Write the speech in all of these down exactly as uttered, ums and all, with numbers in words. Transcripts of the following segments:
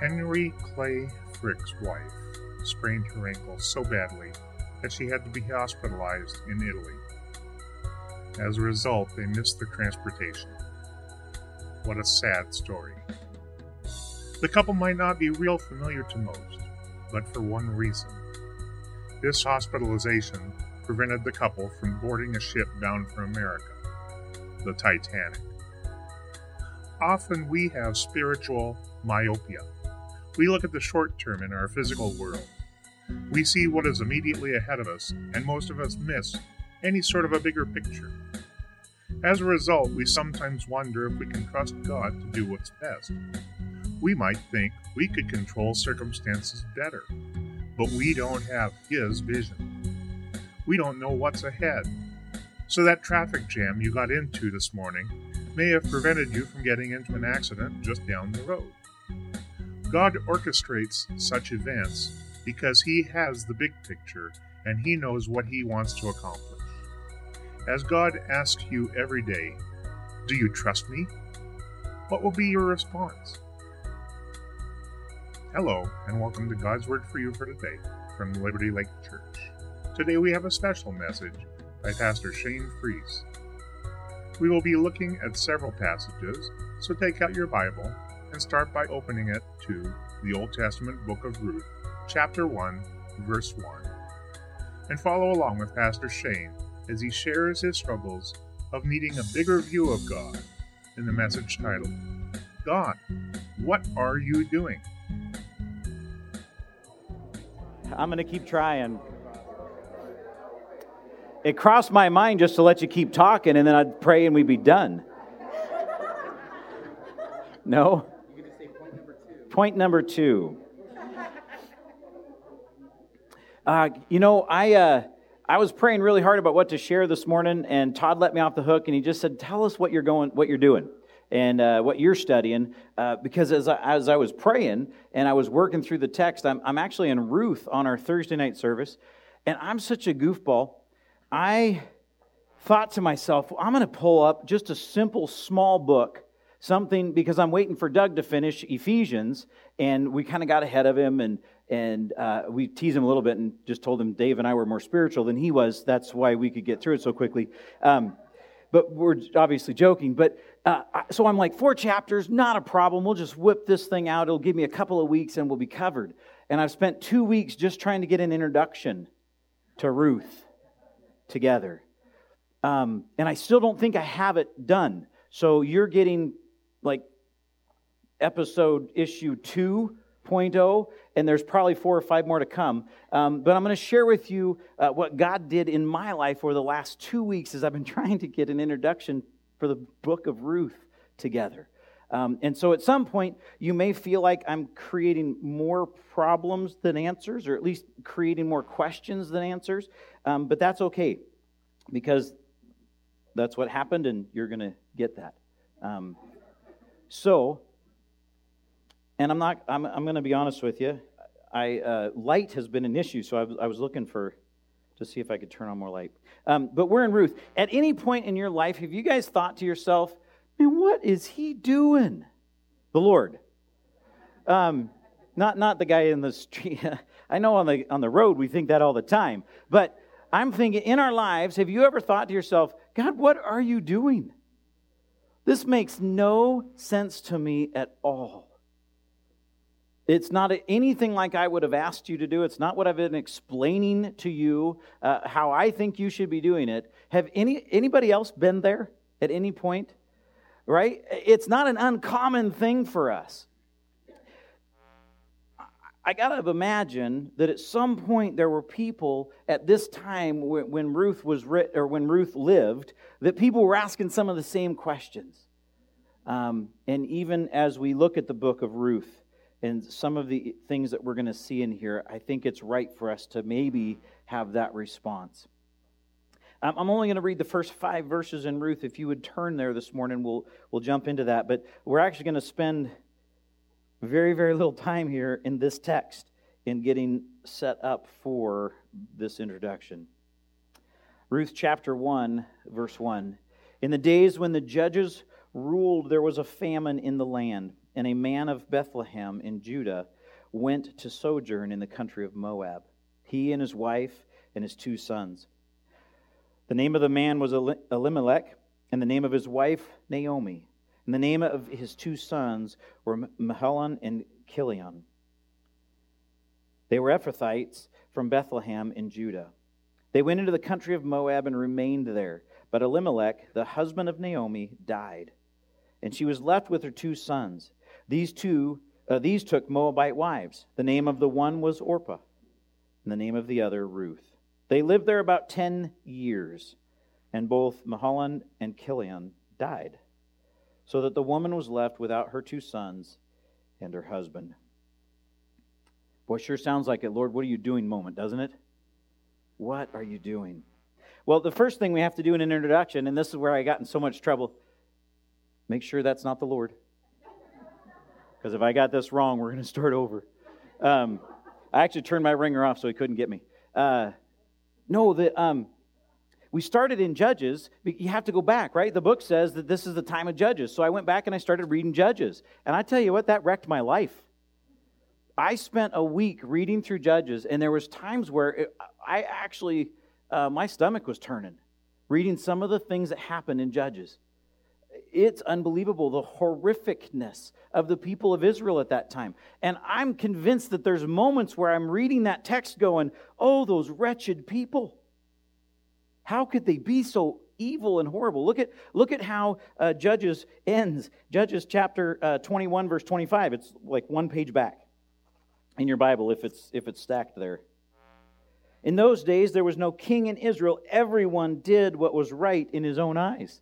Henry Clay Frick's wife sprained her ankle so badly that she had to be hospitalized in Italy. As a result, they missed the transportation. What a sad story. The couple might not be real familiar to most, but for one reason. This hospitalization prevented the couple from boarding a ship bound for America, the Titanic. Often we have spiritual myopia. We look at the short term in our physical world. We see what is immediately ahead of us, and most of us miss any sort of a bigger picture. As a result, we sometimes wonder if we can trust God to do what's best. We might think we could control circumstances better, but we don't have His vision. We don't know what's ahead. So that traffic jam you got into this morning may have prevented you from getting into an accident just down the road. God orchestrates such events because He has the big picture and He knows what He wants to accomplish. As God asks you every day, "Do you trust me?" What will be your response? Hello, and welcome to God's Word for You for today from Liberty Lake Church. Today we have a special message by Pastor Shane Freese. We will be looking at several passages, so take out your Bible and start by opening it to the Old Testament book of Ruth, chapter one, verse one, and follow along with Pastor Shane as he shares his struggles of needing a bigger view of God in the message titled, "God, What Are You Doing?" I'm going to keep trying. It crossed my mind just to let you keep talking and then I'd pray and we'd be done. No? You're going to say point number two. Point number two. Uh, you know, I uh, I was praying really hard about what to share this morning, and Todd let me off the hook, and he just said, "Tell us what you're going, what you're doing, and uh, what you're studying." Uh, because as I, as I was praying and I was working through the text, I'm I'm actually in Ruth on our Thursday night service, and I'm such a goofball. I thought to myself, well, I'm going to pull up just a simple, small book. Something, because I'm waiting for Doug to finish Ephesians, and we kind of got ahead of him, and and uh, we teased him a little bit and just told him Dave and I were more spiritual than he was. That's why we could get through it so quickly. Um, but we're obviously joking. But uh, so I'm like, four chapters, not a problem. We'll just whip this thing out. It'll give me a couple of weeks, and we'll be covered. And I've spent two weeks just trying to get an introduction to Ruth together. Um, and I still don't think I have it done. So you're getting like episode issue two point oh, and there's probably four or five more to come. Um, but I'm going to share with you uh, what God did in my life over the last two weeks as I've been trying to get an introduction for the book of Ruth together. Um, and so at some point, you may feel like I'm creating more problems than answers, or at least creating more questions than answers. Um, but that's okay, because that's what happened, and you're going to get that. Um So, and I'm not, I'm, I'm going to be honest with you, I uh, light has been an issue, so I was, I was looking for, to see if I could turn on more light. Um, but we're in Ruth. At any point in your life, have you guys thought to yourself, man, what is he doing? The Lord. Um, not not the guy in the street. I know on the on the road we think that all the time, but I'm thinking in our lives, have you ever thought to yourself, God, what are you doing? This makes no sense to me at all. It's not anything like I would have asked you to do. It's not what I've been explaining to you, uh, how I think you should be doing it. Have any anybody else been there at any point? Right? It's not an uncommon thing for us. I got to imagine that at some point there were people at this time when Ruth was writ- or when Ruth lived, that people were asking some of the same questions. Um, and even as we look at the book of Ruth and some of the things that we're going to see in here, I think it's right for us to maybe have that response. Um, I'm only going to read the first five verses in Ruth. If you would turn there this morning, we'll we'll jump into that. But we're actually going to spend very, very little time here in this text in getting set up for this introduction. Ruth chapter one, verse one. In the days when the judges ruled, there was a famine in the land, and a man of Bethlehem in Judah went to sojourn in the country of Moab, he and his wife and his two sons. The name of the man was Elimelech, and the name of his wife Naomi, and the name of his two sons were Mahlon and Kilion. They were Ephrathites from Bethlehem in Judah. They went into the country of Moab and remained there. But Elimelech, the husband of Naomi, died, and she was left with her two sons. These two, uh, these took Moabite wives. The name of the one was Orpah, and the name of the other Ruth. They lived there about ten years, and both Mahlon and Kilion died, so that the woman was left without her two sons and her husband. Boy, sure sounds like it, Lord, what are you doing moment, doesn't it? What are you doing? Well, the first thing we have to do in an introduction, and this is where I got in so much trouble, make sure that's not the Lord. Because if I got this wrong, we're going to start over. Um, I actually turned my ringer off so he couldn't get me. Uh, no, the, um, we started in Judges. But you have to go back, right? The book says that this is the time of Judges. So I went back and I started reading Judges. And I tell you what, that wrecked my life. I spent a week reading through Judges, and there was times where it, I actually... Uh, my stomach was turning, reading some of the things that happened in Judges. It's unbelievable, the horrificness of the people of Israel at that time. And I'm convinced that there's moments where I'm reading that text going, oh, those wretched people. How could they be so evil and horrible? Look at look at how uh, Judges ends. Judges chapter uh, twenty-one, verse twenty-five. It's like one page back in your Bible if it's if it's stacked there. In those days, there was no king in Israel. Everyone did what was right in his own eyes.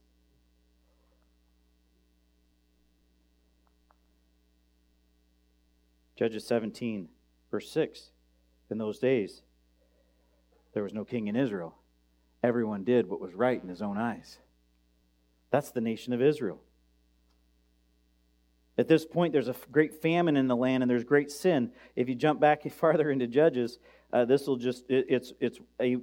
Judges seventeen, verse six. In those days, there was no king in Israel. Everyone did what was right in his own eyes. That's the nation of Israel. At this point, there's a great famine in the land, and there's great sin. If you jump back farther into Judges, Uh, this will just—it's—it's it's a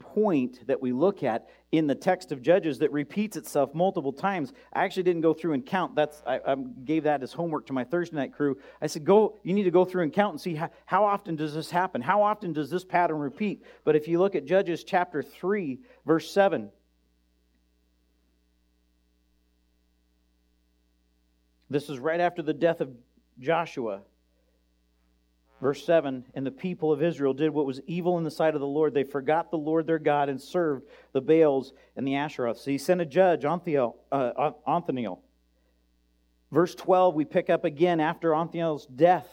point that we look at in the text of Judges that repeats itself multiple times. I actually didn't go through and count. That's I, I gave that as homework to my Thursday night crew. I said, "Go! You need to go through and count and see how, how often does this happen? How often does this pattern repeat?" But if you look at Judges chapter three, verse seven, this is right after the death of Joshua. Verse seven, and the people of Israel did what was evil in the sight of the Lord. They forgot the Lord their God and served the Baals and the Asheroths. So he sent a judge, Othniel. Uh, Othniel. Verse twelve, we pick up again after Othniel's death,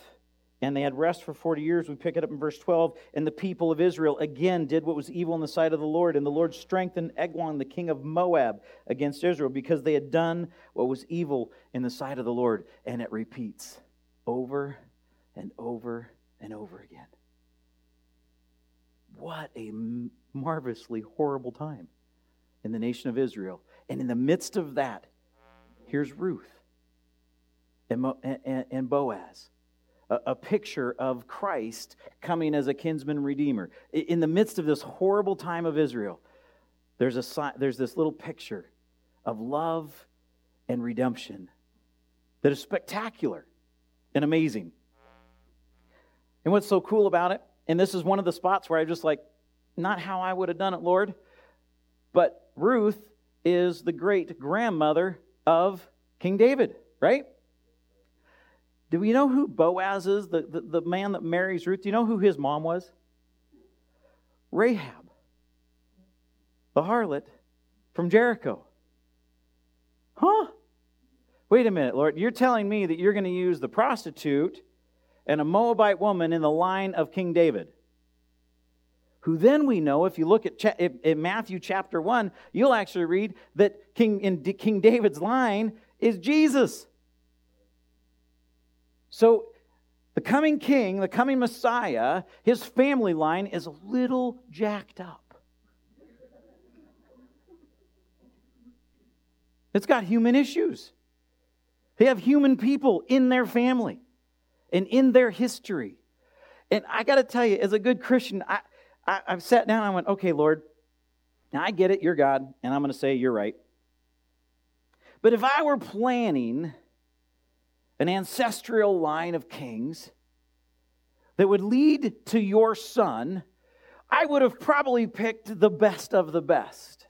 and they had rest for forty years. We pick it up in verse twelve, and the people of Israel again did what was evil in the sight of the Lord, and the Lord strengthened Egwon, the king of Moab, against Israel, because they had done what was evil in the sight of the Lord. And it repeats over and over and over again. What a marvelously horrible time in the nation of Israel. And in the midst of that, here's Ruth and, Mo- and, and Boaz, a, a picture of Christ coming as a kinsman redeemer. In the midst of this horrible time of Israel, there's a there's this little picture of love and redemption that is spectacular and amazing. And what's so cool about it, and this is one of the spots where I'm just like, not how I would have done it, Lord, but Ruth is the great-grandmother of King David, right? Do we know who Boaz is, the, the, the man that marries Ruth? Do you know who his mom was? Rahab, the harlot from Jericho. Huh? Wait a minute, Lord. You're telling me that you're going to use the prostitute and a Moabite woman in the line of King David, who then we know, if you look at cha- in Matthew chapter one, you'll actually read that King in D- King David's line is Jesus. So the coming king, the coming Messiah, his family line is a little jacked up. It's got human issues. They have human people in their family and in their history. And I got to tell you, as a good Christian, I, I, I've sat down and I went, okay, Lord, now I get it, you're God, and I'm going to say you're right. But if I were planning an ancestral line of kings that would lead to your son, I would have probably picked the best of the best.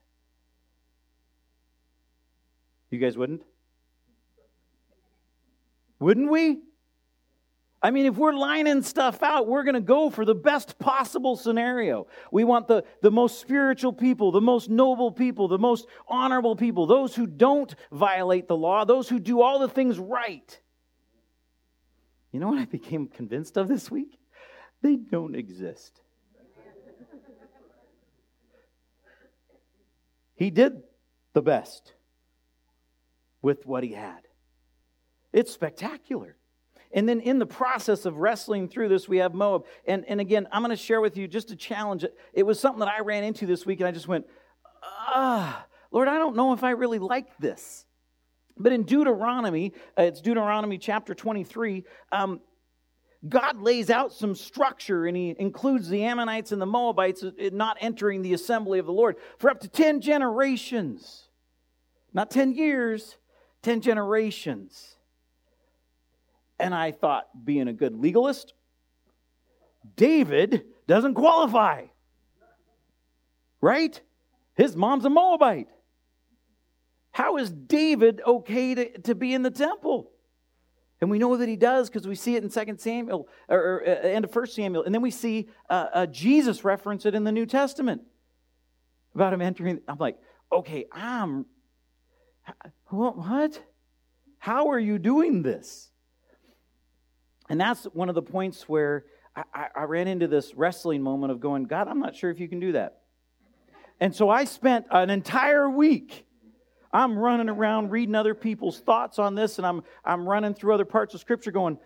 You guys wouldn't? Wouldn't we? I mean, if we're lining stuff out, we're going to go for the best possible scenario. We want the, the most spiritual people, the most noble people, the most honorable people, those who don't violate the law, those who do all the things right. You know what I became convinced of this week? They don't exist. He did the best with what he had. It's spectacular. And then in the process of wrestling through this, we have Moab. And, and again, I'm going to share with you just a challenge. It was something that I ran into this week, and I just went, ah, Lord, I don't know if I really like this. But in Deuteronomy, it's Deuteronomy chapter twenty-three, um, God lays out some structure, and he includes the Ammonites and the Moabites not entering the assembly of the Lord for up to ten generations. Not ten years, ten generations. And I thought, being a good legalist, David doesn't qualify, right? His mom's a Moabite. How is David okay to, to be in the temple? And we know that he does because we see it in Second Samuel, or, or uh, and First Samuel. And then we see uh, uh, Jesus reference it in the New Testament about him entering. I'm like, okay, I'm, what? How are you doing this? And that's one of the points where I, I, I ran into this wrestling moment of going, God, I'm not sure if you can do that. And so I spent an entire week, I'm running around reading other people's thoughts on this, and I'm I'm running through other parts of Scripture going,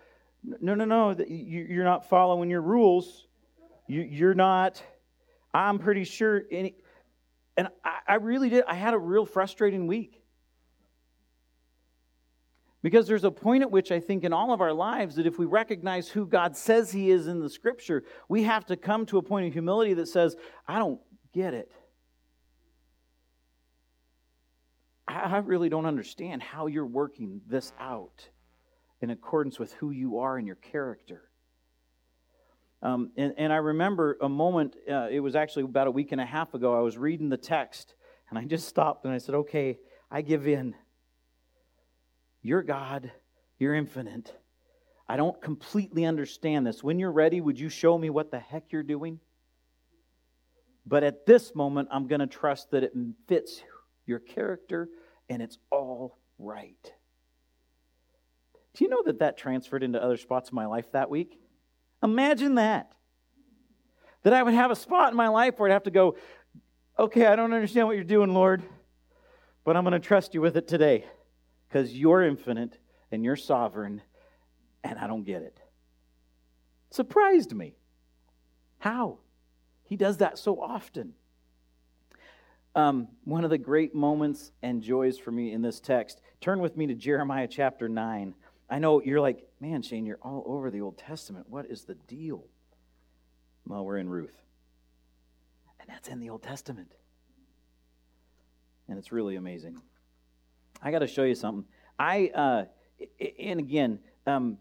no, no, no, you, you're not following your rules. You, you're not, I'm pretty sure. Any, and I, I really did, I had a real frustrating week. Because there's a point at which I think in all of our lives that if we recognize who God says he is in the Scripture, we have to come to a point of humility that says, I don't get it. I really don't understand how you're working this out in accordance with who you are and your character. Um, and, and I remember a moment, uh, it was actually about a week and a half ago, I was reading the text, and I just stopped and I said, okay, I give in. You're God, you're infinite. I don't completely understand this. When you're ready, would you show me what the heck you're doing? But at this moment, I'm going to trust that it fits your character and it's all right. Do you know that that transferred into other spots in my life that week? Imagine that. That I would have a spot in my life where I'd have to go, okay, I don't understand what you're doing, Lord, but I'm going to trust you with it today. Because you're infinite and you're sovereign, and I don't get it. Surprised me. How? He does that so often. Um, one of the great moments and joys for me in this text, turn with me to Jeremiah chapter nine. I know you're like, man, Shane, you're all over the Old Testament. What is the deal? Well, we're in Ruth. And that's in the Old Testament. And it's really amazing. I got to show you something. I uh, and again, um,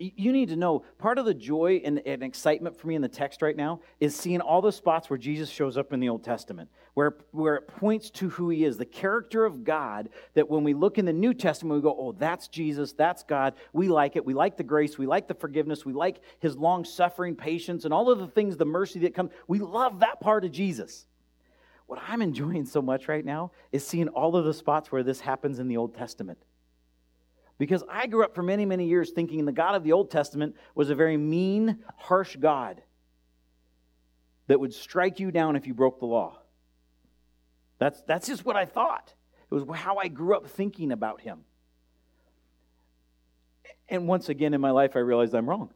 you need to know, part of the joy and, and excitement for me in the text right now is seeing all the spots where Jesus shows up in the Old Testament, where, where it points to who he is, the character of God, that when we look in the New Testament, we go, oh, that's Jesus, that's God. We like it. We like the grace. We like the forgiveness. We like his long-suffering patience and all of the things, the mercy that comes. We love that part of Jesus. What I'm enjoying so much right now is seeing all of the spots where this happens in the Old Testament. Because I grew up for many, many years thinking the God of the Old Testament was a very mean, harsh God that would strike you down if you broke the law. That's, that's just what I thought. It was how I grew up thinking about him. And once again in my life, I realized I'm wrong.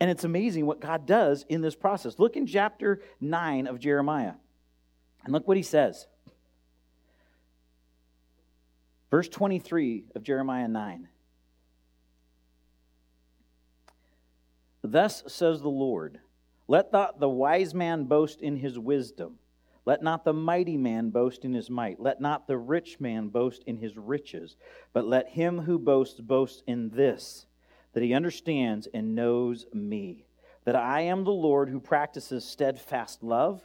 And it's amazing what God does in this process. Look in chapter nine of Jeremiah. And look what he says. Verse twenty-three of Jeremiah nine. Thus says the Lord, let not the wise man boast in his wisdom, Let not the mighty man boast in his might. Let not the rich man boast in his riches. But let him who boasts boast in this, that he understands and knows me, that I am the Lord who practices steadfast love,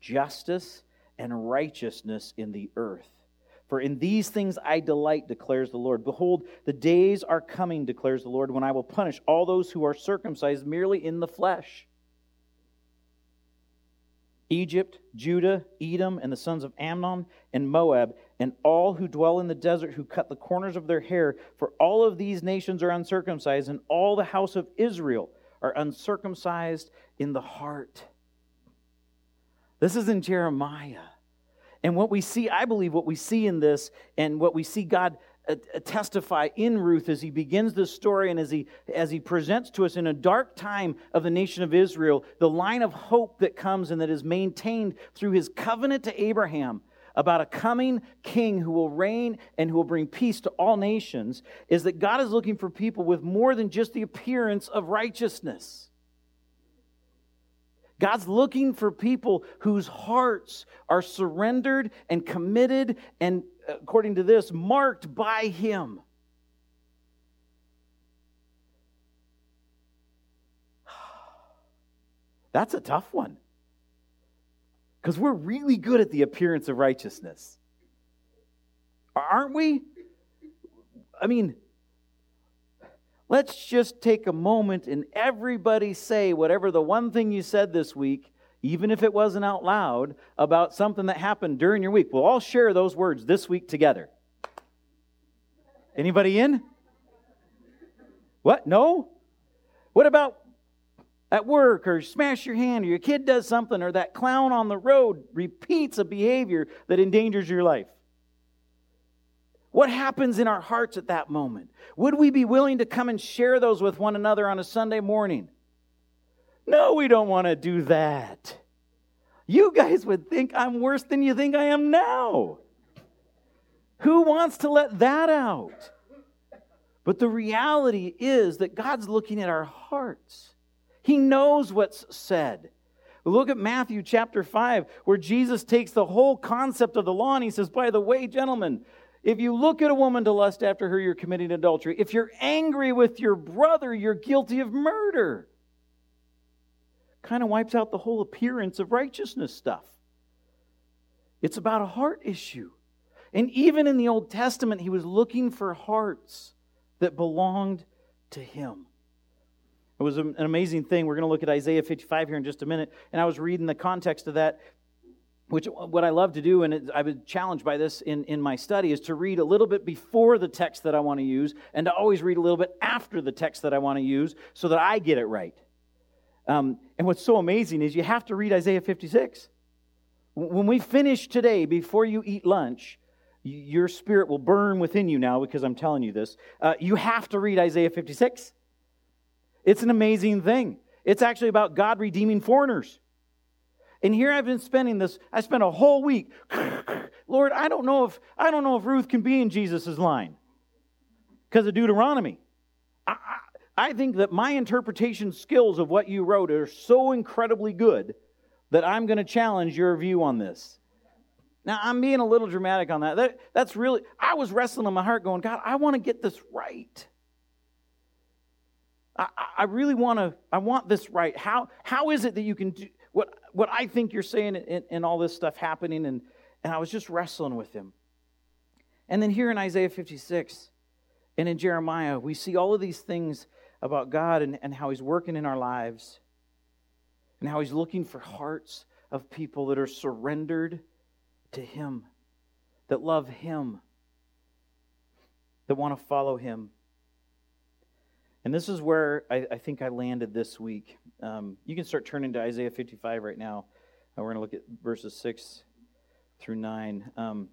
justice, and righteousness in the earth. For in these things I delight, declares the Lord. Behold, the days are coming, declares the Lord, when I will punish all those who are circumcised merely in the flesh. Egypt, Judah, Edom, and the sons of Ammon, and Moab, and all who dwell in the desert, who cut the corners of their hair, for all of these nations are uncircumcised, and all the house of Israel are uncircumcised in the heart. This is in Jeremiah. And what we see, I believe what we see in this, and what we see God testify in Ruth as he begins this story and as he as he presents to us in a dark time of the nation of Israel, the line of hope that comes and that is maintained through his covenant to Abraham about a coming king who will reign and who will bring peace to all nations, is that God is looking for people with more than just the appearance of righteousness. God's looking for people whose hearts are surrendered and committed and, according to this, marked by Him. That's a tough one. Because we're really good at the appearance of righteousness. Aren't we? I mean, let's just take a moment and everybody say whatever the one thing you said this week, even if it wasn't out loud, about something that happened during your week. We'll all share those words this week together. Anybody in? What? No? What about at work, or smash your hand, or your kid does something, or that clown on the road repeats a behavior that endangers your life? What happens in our hearts at that moment? Would we be willing to come and share those with one another on a Sunday morning? No, we don't want to do that. You guys would think I'm worse than you think I am now. Who wants to let that out? But the reality is that God's looking at our hearts. He knows what's said. Look at Matthew chapter five, where Jesus takes the whole concept of the law and he says, by the way, gentlemen, if you look at a woman to lust after her, you're committing adultery. If you're angry with your brother, you're guilty of murder. Kind of wipes out the whole appearance of righteousness stuff. It's about a heart issue. And even in the Old Testament, he was looking for hearts that belonged to him. It was an amazing thing. We're going to look at Isaiah fifty-five here in just a minute. And I was reading the context of that, which what I love to do, and it, I've been challenged by this in, in my study, is to read a little bit before the text that I want to use and to always read a little bit after the text that I want to use so that I get it right. Um, and what's so amazing is you have to read Isaiah fifty-six. When we finish today, before you eat lunch, your spirit will burn within you now because I'm telling you this. Uh, you have to read Isaiah fifty-six. It's an amazing thing. It's actually about God redeeming foreigners. And here I've been spending this, I spent a whole week, Lord, I don't know if I don't know if Ruth can be in Jesus' line because of Deuteronomy. I, I, I think that my interpretation skills of what you wrote are so incredibly good that I'm going to challenge your view on this. Now, I'm being a little dramatic on that. that. That's really, I was wrestling in my heart going, God, I want to get this right. I, I really want to, I want this right. How How is it that you can do What what I think you're saying and, and all this stuff happening, and, and I was just wrestling with him. And then here in Isaiah fifty-six and in Jeremiah, we see all of these things about God and, and how he's working in our lives and how he's looking for hearts of people that are surrendered to him, that love him, that want to follow him. And this is where I, I think I landed this week. Um, you can start turning to Isaiah fifty-five right now. Uh, we're going to look at verses six through nine. Um,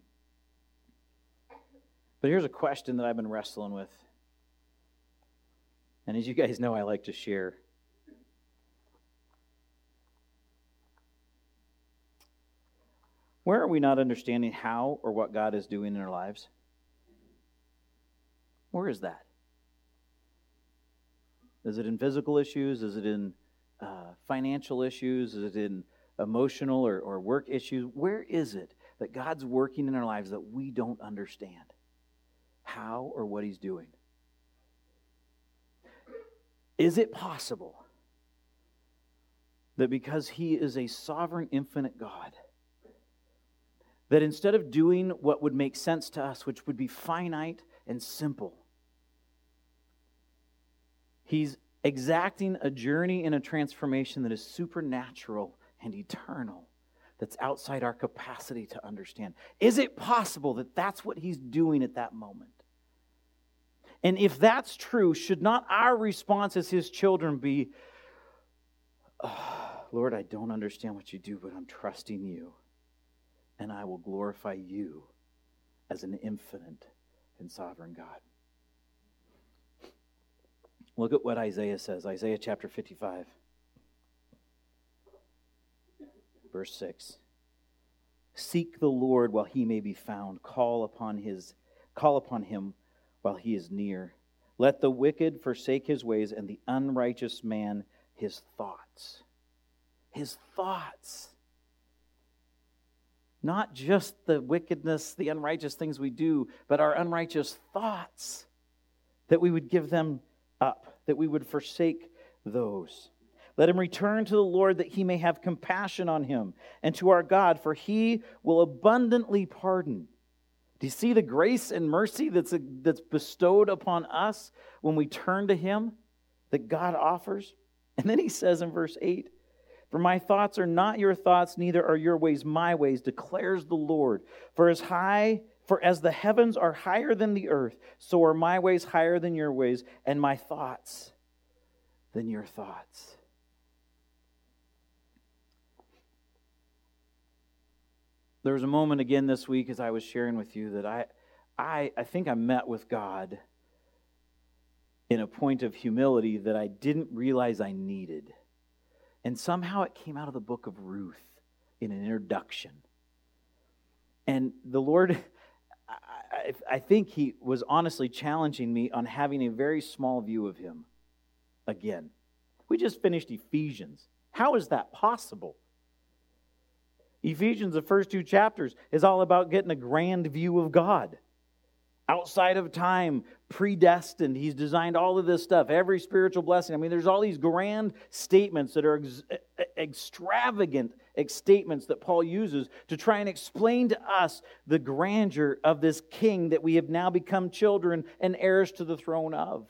but here's a question that I've been wrestling with. And as you guys know, I like to share. Where are we not understanding how or what God is doing in our lives? Where is that? Is it in physical issues? Is it in uh, financial issues? Is it in emotional or, or work issues? Where is it that God's working in our lives that we don't understand how or what he's doing? Is it possible that because he is a sovereign, infinite God, that instead of doing what would make sense to us, which would be finite and simple, he's exacting a journey and a transformation that is supernatural and eternal, that's outside our capacity to understand? Is it possible that that's what he's doing at that moment? And if that's true, should not our response as his children be, oh, Lord, I don't understand what you do, but I'm trusting you, and I will glorify you as an infinite and sovereign God? Look at what Isaiah says, Isaiah chapter fifty-five. Verse six, seek the Lord while he may be found. Call upon his, call upon him while he is near. Let the wicked forsake his ways and the unrighteous man his thoughts. His thoughts. Not just the wickedness, the unrighteous things we do, but our unrighteous thoughts. That we would give them up, that we would forsake those. Let him return to the Lord that he may have compassion on him, and to our God, for he will abundantly pardon. Do you see the grace and mercy that's, a, that's bestowed upon us when we turn to him, that God offers? And then he says in verse eight, for my thoughts are not your thoughts, neither are your ways my ways, declares the Lord. For as high, for as the heavens are higher than the earth, so are my ways higher than your ways, and my thoughts than your thoughts. There was a moment again this week as I was sharing with you that I, I, I think I met with God in a point of humility that I didn't realize I needed. And somehow it came out of the book of Ruth in an introduction. And the Lord, I, I think he was honestly challenging me on having a very small view of him again. We just finished Ephesians. How is that possible? Ephesians, the first two chapters, is all about getting a grand view of God. Outside of time, predestined, he's designed all of this stuff, every spiritual blessing. I mean, there's all these grand statements that are ex- extravagant ex- statements that Paul uses to try and explain to us the grandeur of this king that we have now become children and heirs to the throne of.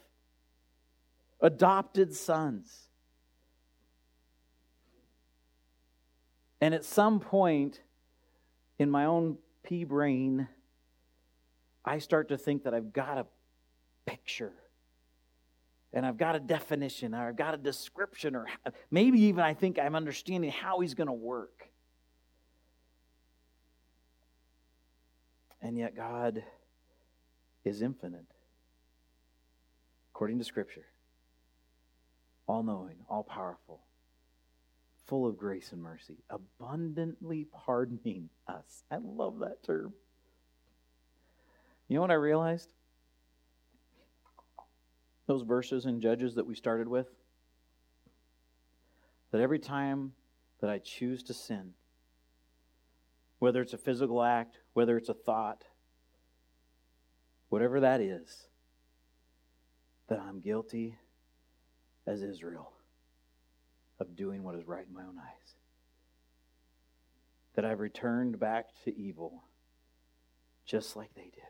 Adopted sons. And at some point in my own pea brain, I start to think that I've got a picture and I've got a definition or I've got a description, or maybe even I think I'm understanding how he's going to work. And yet God is infinite, according to Scripture, all-knowing, all-powerful, full of grace and mercy, abundantly pardoning us. I love that term. You know what I realized? Those verses in Judges that we started with, that every time that I choose to sin, whether it's a physical act, whether it's a thought, whatever that is, that I'm guilty as Israel of doing what is right in my own eyes. That I've returned back to evil just like they did.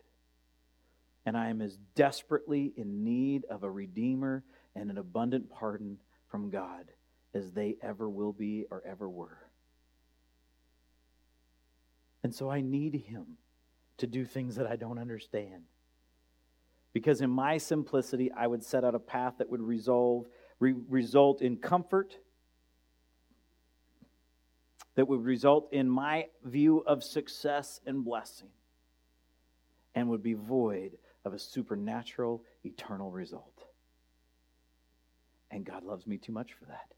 And I am as desperately in need of a Redeemer and an abundant pardon from God as they ever will be or ever were. And so I need him to do things that I don't understand. Because in my simplicity, I would set out a path that would resolve, re- result in comfort, that would result in my view of success and blessing, and would be void of a supernatural, eternal result. And God loves me too much for that.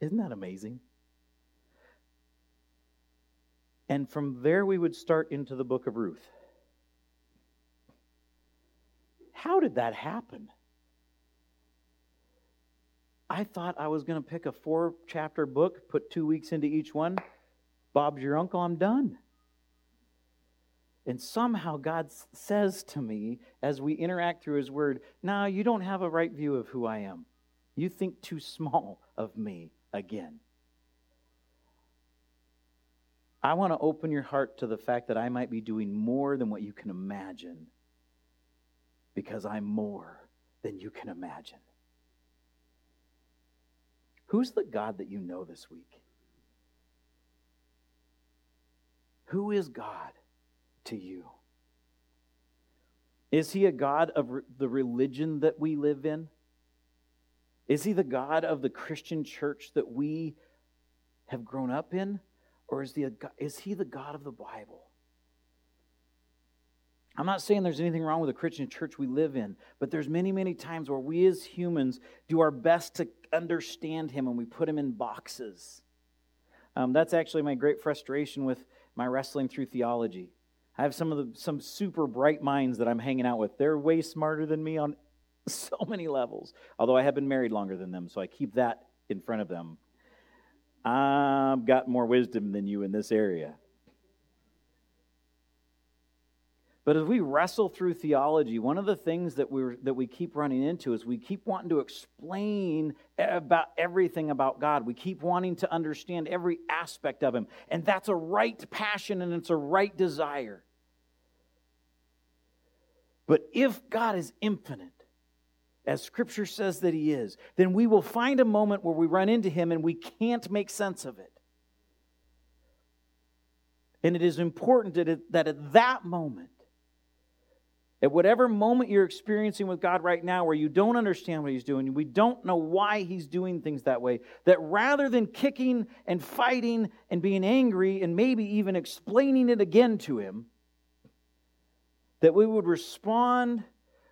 Isn't that amazing? And from there we would start into the book of Ruth. How did that happen? I thought I was going to pick a four-chapter book, put two weeks into each one. Bob's your uncle, I'm done. And somehow God says to me, as we interact through his word, now you don't have a right view of who I am. You think too small of me again. I want to open your heart to the fact that I might be doing more than what you can imagine, because I'm more than you can imagine. Who's the God that you know this week? Who is God to you? Is he a God of re- the religion that we live in? Is he the God of the Christian church that we have grown up in? Or is, the, is he the God of the Bible? I'm not saying there's anything wrong with the Christian church we live in, but there's many, many times where we as humans do our best to understand him and we put him in boxes. Um, that's actually my great frustration with my wrestling through theology. I have some of the some super bright minds that I'm hanging out with. They're way smarter than me on so many levels, although I have been married longer than them, so I keep that in front of them. I've got more wisdom than you in this area. But as we wrestle through theology, one of the things that we that we keep running into is we keep wanting to explain about everything about God. We keep wanting to understand every aspect of him. And that's a right passion and it's a right desire. But if God is infinite, as Scripture says that he is, then we will find a moment where we run into him and we can't make sense of it. And it is important that at that moment, at whatever moment you're experiencing with God right now where you don't understand what he's doing, we don't know why he's doing things that way, that rather than kicking and fighting and being angry and maybe even explaining it again to him, that we would respond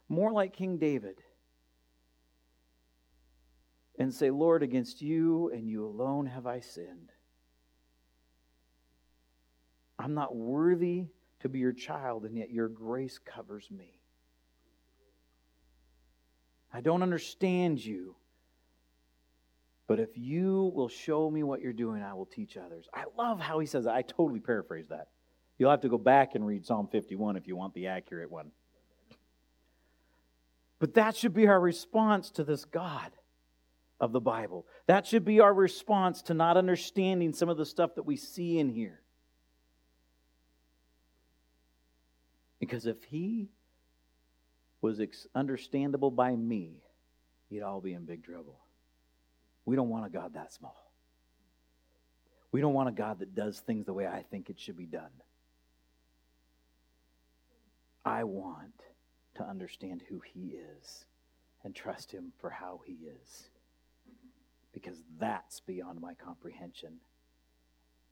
more like King David and say, Lord, against you and you alone have I sinned. I'm not worthy to be your child, and yet your grace covers me. I don't understand you, but if you will show me what you're doing, I will teach others. I love how he says that. I totally paraphrase that. You'll have to go back and read Psalm fifty-one if you want the accurate one. But that should be our response to this God of the Bible. That should be our response to not understanding some of the stuff that we see in here. Because if he was ex- understandable by me, you'd all be in big trouble. We don't want a God that small. We don't want a God that does things the way I think it should be done. I want to understand who he is and trust him for how he is. Because that's beyond my comprehension.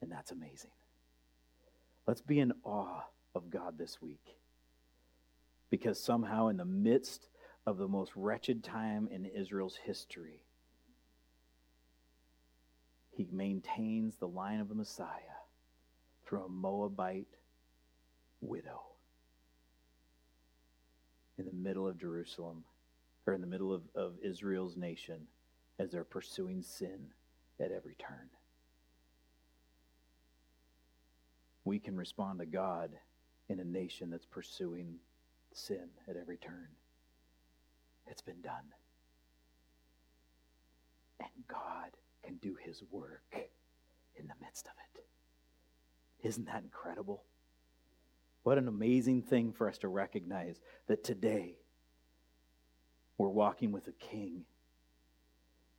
And that's amazing. Let's be in awe of God this week. Because somehow in the midst of the most wretched time in Israel's history, he maintains the line of the Messiah through a Moabite widow in the middle of Jerusalem, or in the middle of, of Israel's nation, as they're pursuing sin at every turn. We can respond to God in a nation that's pursuing sin at every turn. It's been done. And God can do his work in the midst of it. Isn't that incredible? What an amazing thing for us to recognize that today we're walking with a king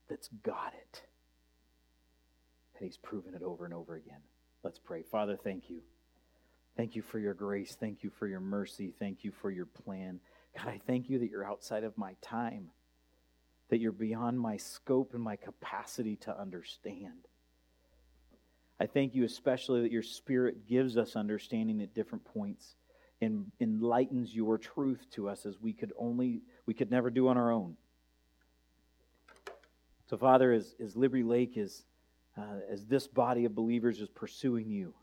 that's got it. And he's proven it over and over again. Let's pray. Father, thank you. Thank you for your grace. Thank you for your mercy. Thank you for your plan. God, I thank you that you're outside of my time, that you're beyond my scope and my capacity to understand. I thank you especially that your Spirit gives us understanding at different points and enlightens your truth to us as we could only, we could never do on our own. So, Father, as, as Liberty Lake is, uh, as this body of believers is pursuing you,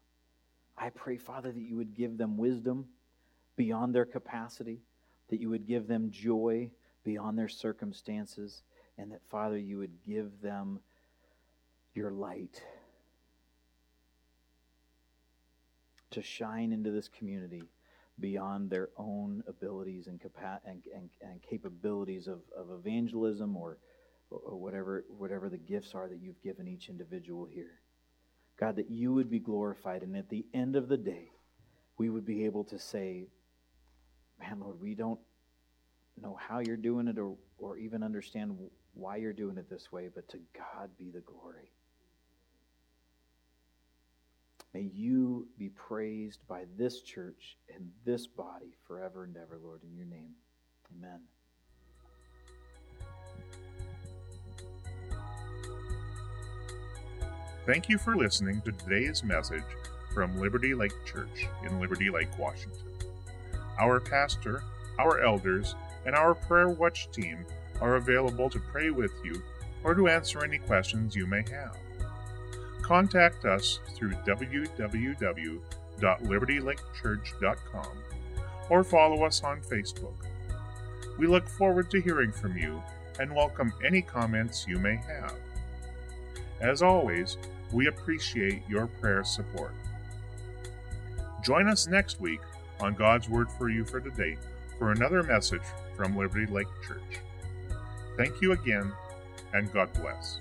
I pray, Father, that you would give them wisdom beyond their capacity, that you would give them joy beyond their circumstances, and that, Father, you would give them your light to shine into this community beyond their own abilities and capa- and, and, and capabilities of, of evangelism or, or whatever whatever the gifts are that you've given each individual here. God, that you would be glorified, and at the end of the day, we would be able to say, man, Lord, we don't know how you're doing it or, or even understand why you're doing it this way, but to God be the glory. May you be praised by this church and this body forever and ever, Lord, in your name. Amen. Thank you for listening to today's message from Liberty Lake Church in Liberty Lake, Washington. Our pastor, our elders, and our prayer watch team are available to pray with you or to answer any questions you may have. Contact us through w w w dot liberty lake church dot com or follow us on Facebook. We look forward to hearing from you and welcome any comments you may have. As always, we appreciate your prayer support. Join us next week on God's Word for You for Today for another message from Liberty Lake Church. Thank you again, and God bless.